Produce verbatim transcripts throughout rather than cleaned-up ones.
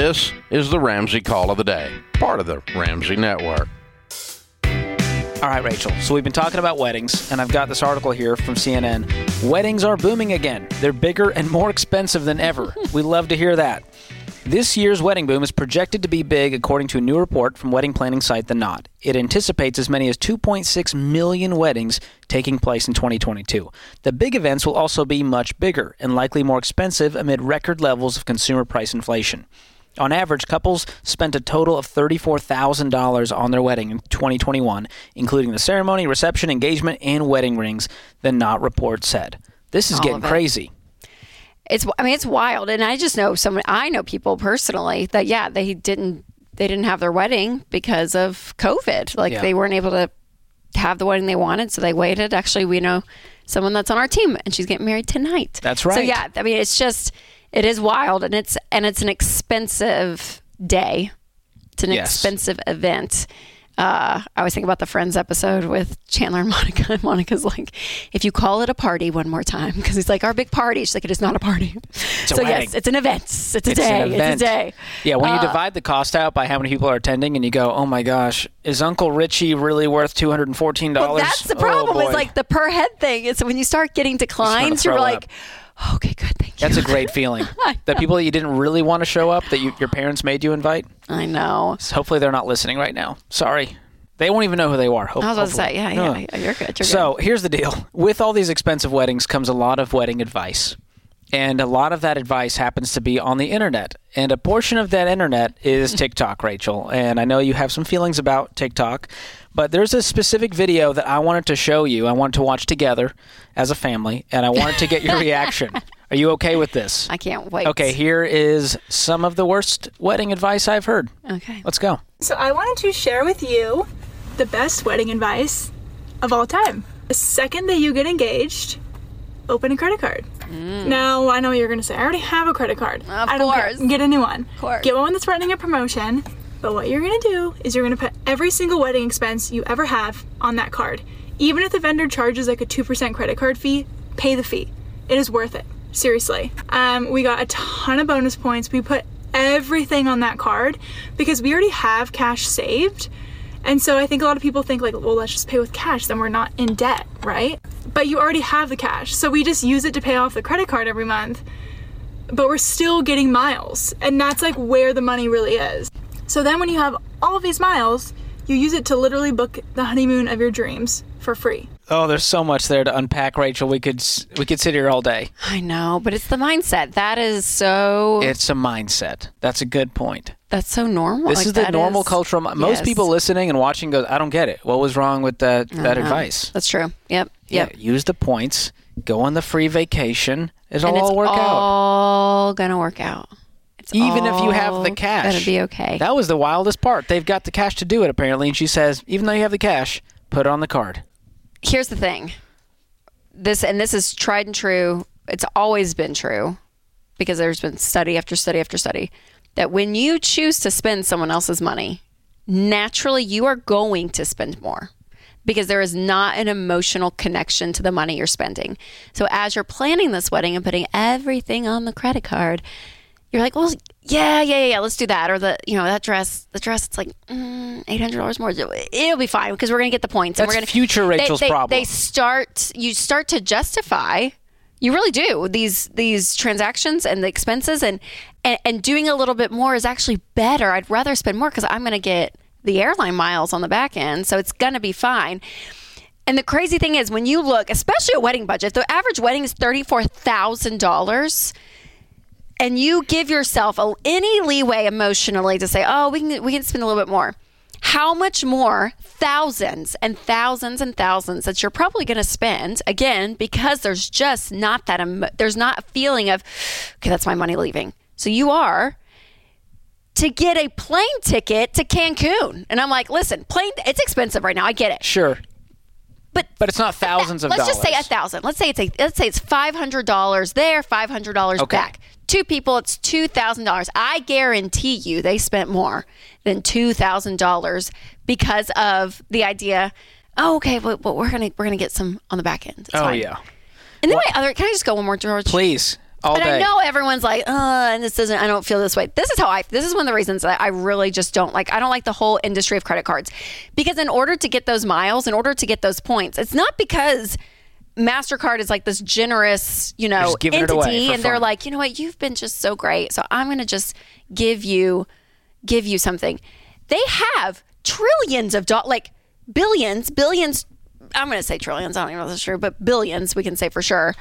This is the Ramsey Call of the Day, part of the Ramsey Network. All right, Rachel. So we've been talking about weddings, and I've got this article here from C N N. Weddings are booming again. They're bigger and more expensive than ever. We love to hear that. This year's wedding boom is projected to be big, according to a new report from wedding planning site The Knot. It anticipates as many as two point six million weddings taking place in twenty twenty-two. The big events will also be much bigger and likely more expensive amid record levels of consumer price inflation. On average, couples spent a total of thirty-four thousand dollars on their wedding in twenty twenty-one, including the ceremony, reception, engagement, and wedding rings, the Knot report said. This is All getting crazy. It's, I mean, it's wild. And I just know someone, I know people personally that, yeah, they didn't, they didn't have their wedding because of COVID. Like yeah. they weren't able to have the wedding they wanted. So they waited. Actually, we know someone that's on our team and she's getting married tonight. That's right. So yeah, I mean, it's just, it is wild, and it's and it's an expensive day. It's an yes. expensive event. Uh, I always think about the Friends episode with Chandler and Monica, and Monica's like, if you call it a party one more time, because he's like, our big party. She's like, it is not a party. It's so a yes, it's an event. It's a it's day. An event. It's a day. Yeah, when uh, you divide the cost out by how many people are attending and you go, oh my gosh, is Uncle Richie really worth two hundred fourteen dollars? Well, that's the problem. Oh, it's like the per head thing. It's when you start getting declines, you're like, up. Okay, good, thank you. That's a great feeling. The people that you didn't really want to show up, that you, your parents made you invite. I know. So hopefully they're not listening right now. Sorry. They won't even know who they are. Hope, I was about to say, yeah, no. yeah, you're good, you're good. So here's the deal. With all these expensive weddings comes a lot of wedding advice. And a lot of that advice happens to be on the internet. And a portion of that internet is TikTok, Rachel. And I know you have some feelings about TikTok, but there's a specific video that I wanted to show you. I wanted to watch together as a family, and I wanted to get your reaction. Are you okay with this? I can't wait. Okay, here is some of the worst wedding advice I've heard. Okay. Let's go. So I wanted to share with you the best wedding advice of all time. The second that you get engaged, open a credit card. Mm. No, I know what you're going to say. I already have a credit card. Of I don't course. Care. Get a new one. Of course. Get one that's running a promotion. But what you're going to do is you're going to put every single wedding expense you ever have on that card. Even if the vendor charges like a two percent credit card fee, pay the fee. It is worth it. Seriously. Um, we got a ton of bonus points. We put everything on that card because we already have cash saved. And so I think a lot of people think like, well, let's just pay with cash, then we're not in debt, right? But you already have the cash. So we just use it to pay off the credit card every month, but we're still getting miles. And that's like where the money really is. So then when you have all of these miles, you use it to literally book the honeymoon of your dreams for free. Oh, there's so much there to unpack, Rachel. We could we could sit here all day. I know, but it's the mindset. That is so... It's a mindset. That's a good point. That's so normal. This like, is the normal is... cultural... Most yes. people listening and watching go, I don't get it. What was wrong with that, that advice? That's true. Yep. Yep. Yeah, use the points. Go on the free vacation. It'll all work out. It's all going to work out. Even oh, if you have the cash. That'd be okay. That was the wildest part. They've got the cash to do it, apparently. And she says, even though you have the cash, put it on the card. Here's the thing. This, and this is tried and true. It's always been true because there's been study after study after study that when you choose to spend someone else's money, naturally you are going to spend more because there is not an emotional connection to the money you're spending. So as you're planning this wedding and putting everything on the credit card, you're like, well, yeah, yeah, yeah, let's do that. Or the, you know, that dress, the dress, it's like mm, eight hundred dollars more. It'll be fine because we're going to get the points. That's and we're gonna, future Rachel's they, they, problem. They start, you start to justify, you really do, these these transactions and the expenses. And, and, and doing a little bit more is actually better. I'd rather spend more because I'm going to get the airline miles on the back end. So it's going to be fine. And the crazy thing is when you look, especially at wedding budget, the average wedding is thirty-four thousand dollars. And you give yourself any leeway emotionally to say, oh, we can we can spend a little bit more. How much more? Thousands and thousands and thousands that you're probably going to spend, again, because there's just not that, em- there's not a feeling of, okay, that's my money leaving. So you are to get a plane ticket to Cancun. And I'm like, listen, plane, it's expensive right now. I get it. Sure. But, but it's not thousands of let's dollars. Let's just say a thousand. Let's say it's a, let's say it's five hundred dollars there, five hundred dollars okay. back. Two people, it's two thousand dollars. I guarantee you they spent more than two thousand dollars because of the idea, oh, okay, but, but we're going to we're gonna get some on the back end. It's oh, fine. Yeah. And then well, my other, can I just go one more, George? Please. All and day. I know everyone's like, uh, and this doesn't, I don't feel this way. This is how I, this is one of the reasons that I really just don't like, I don't like the whole industry of credit cards, because in order to get those miles, in order to get those points, it's not because MasterCard is like this generous, you know, entity, and they're like, you know what, you've been just so great, so I'm going to just give you, give you something. They have trillions of dollars, like billions, billions, I'm going to say trillions, I don't even know if that's true, but billions, we can say for sure,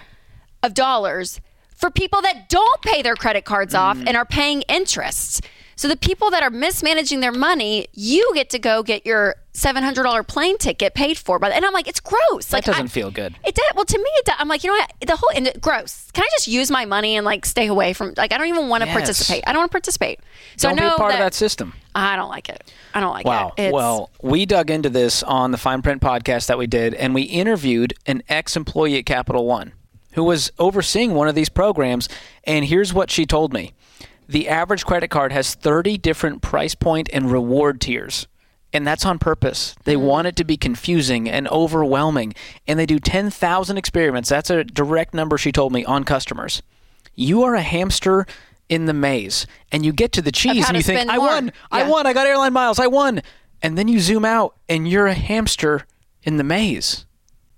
of dollars for people that don't pay their credit cards mm. off and are paying interest. So the people that are mismanaging their money, you get to go get your seven hundred dollars plane ticket paid for. By the, and I'm like, it's gross. Like, that doesn't I, feel good. It did. Well, to me, it did. I'm like, you know what? The whole, and it, gross. Can I just use my money and like stay away from, like, I don't even want to yes. participate. I don't want to participate. So don't I know be a part that, of that system. I don't like it. I don't like wow. it. Wow. Well, we dug into this on the Fine Print podcast that we did, and we interviewed an ex-employee at Capital One who was overseeing one of these programs. And here's what she told me. The average credit card has thirty different price point and reward tiers, and that's on purpose. They mm-hmm. want it to be confusing and overwhelming, and they do ten thousand experiments. That's a direct number she told me on customers. You are a hamster in the maze, and you get to the cheese, and you think, more. I won, yeah. I won, I got airline miles, I won. And then you zoom out, and you're a hamster in the maze,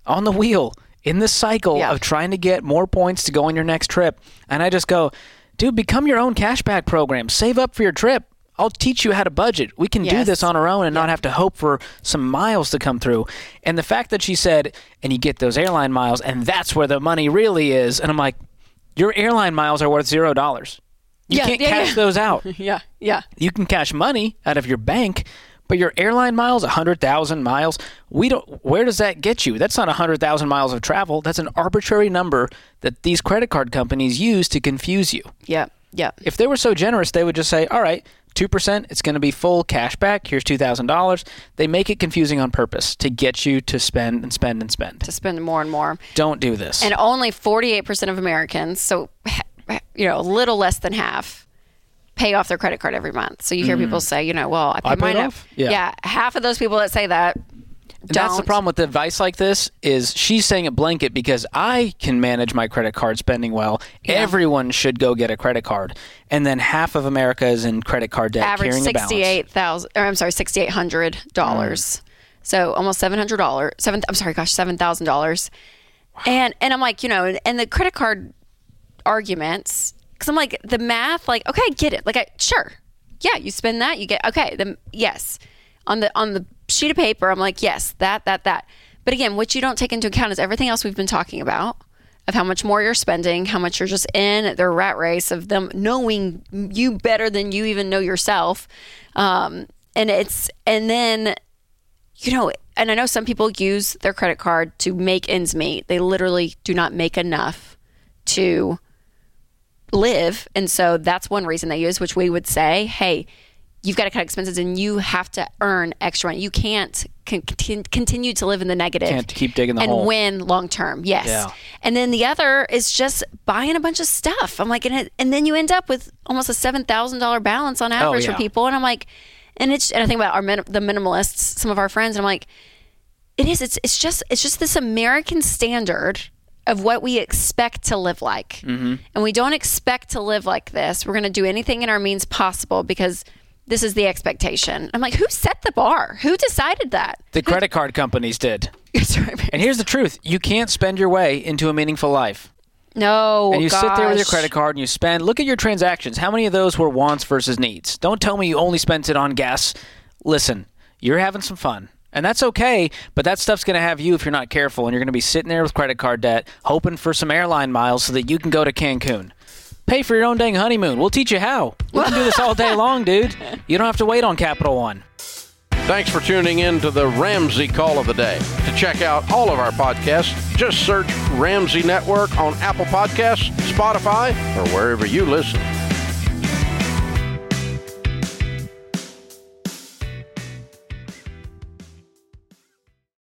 on the wheel, in this cycle yeah. of trying to get more points to go on your next trip. And I just go... Dude, become your own cashback program. Save up for your trip. I'll teach you how to budget. We can yes. do this on our own and yeah. not have to hope for some miles to come through. And the fact that she said, and you get those airline miles, and that's where the money really is. And I'm like, your airline miles are worth zero dollars. You yeah, can't yeah, cash yeah. those out. yeah, yeah. You can cash money out of your bank, but your airline miles, one hundred thousand miles, we don't. Where does that get you? That's not one hundred thousand miles of travel. That's an arbitrary number that these credit card companies use to confuse you. Yeah, yeah. If they were so generous, they would just say, all right, two percent, it's going to be full cash back. Here's two thousand dollars. They make it confusing on purpose to get you to spend and spend and spend. To spend more and more. Don't do this. And only forty-eight percent of Americans, so you know, a little less than half, pay off their credit card every month. So you hear mm. people say, you know, well, I pay I mine off. Yeah. yeah. Half of those people that say that don't. That's the problem with the advice like this is she's saying a blanket because I can manage my credit card spending well. Yeah. Everyone should go get a credit card. And then half of America is in credit card debt. Average carrying sixty-eight thousand dollars, or I'm sorry, six thousand eight hundred dollars. Mm. So almost seven hundred dollars. Seven, I'm sorry, gosh, seven thousand dollars. Wow. And, and I'm like, you know, and, and the credit card arguments... Because I'm like, the math, like, okay, I get it. Like, I sure. Yeah, you spend that, you get, okay, then yes. On the on the sheet of paper, I'm like, yes, that, that, that. But again, what you don't take into account is everything else we've been talking about of how much more you're spending, how much you're just in their rat race of them knowing you better than you even know yourself. Um, and it's, and then, you know, and I know some people use their credit card to make ends meet. They literally do not make enough to... live, and so that's one reason they use, which we would say, hey, you've got to cut expenses and you have to earn extra. You can't con- continue to live in the negative. Can't keep digging the and hole. And win long term, yes. Yeah. And then the other is just buying a bunch of stuff. I'm like, and, it, and then you end up with almost a seven thousand dollars balance on average oh, yeah. for people. And I'm like, and it's, and I think about our min- the minimalists, some of our friends, and I'm like, it is, it's, it's just, it's just this American standard of what we expect to live like. Mm-hmm. And we don't expect to live like this. We're going to do anything in our means possible because this is the expectation. I'm like, who set the bar? Who decided that? The who credit d- card companies did. Sorry, and here's the truth. You can't spend your way into a meaningful life. No, And you gosh. sit there with your credit card and you spend. Look at your transactions. How many of those were wants versus needs? Don't tell me you only spent it on gas. Listen, you're having some fun. And that's okay, but that stuff's going to have you if you're not careful, and you're going to be sitting there with credit card debt, hoping for some airline miles so that you can go to Cancun. Pay for your own dang honeymoon. We'll teach you how. We can do this all day long, dude. You don't have to wait on Capital One. Thanks for tuning in to the Ramsey Call of the Day. To check out all of our podcasts, just search Ramsey Network on Apple Podcasts, Spotify, or wherever you listen.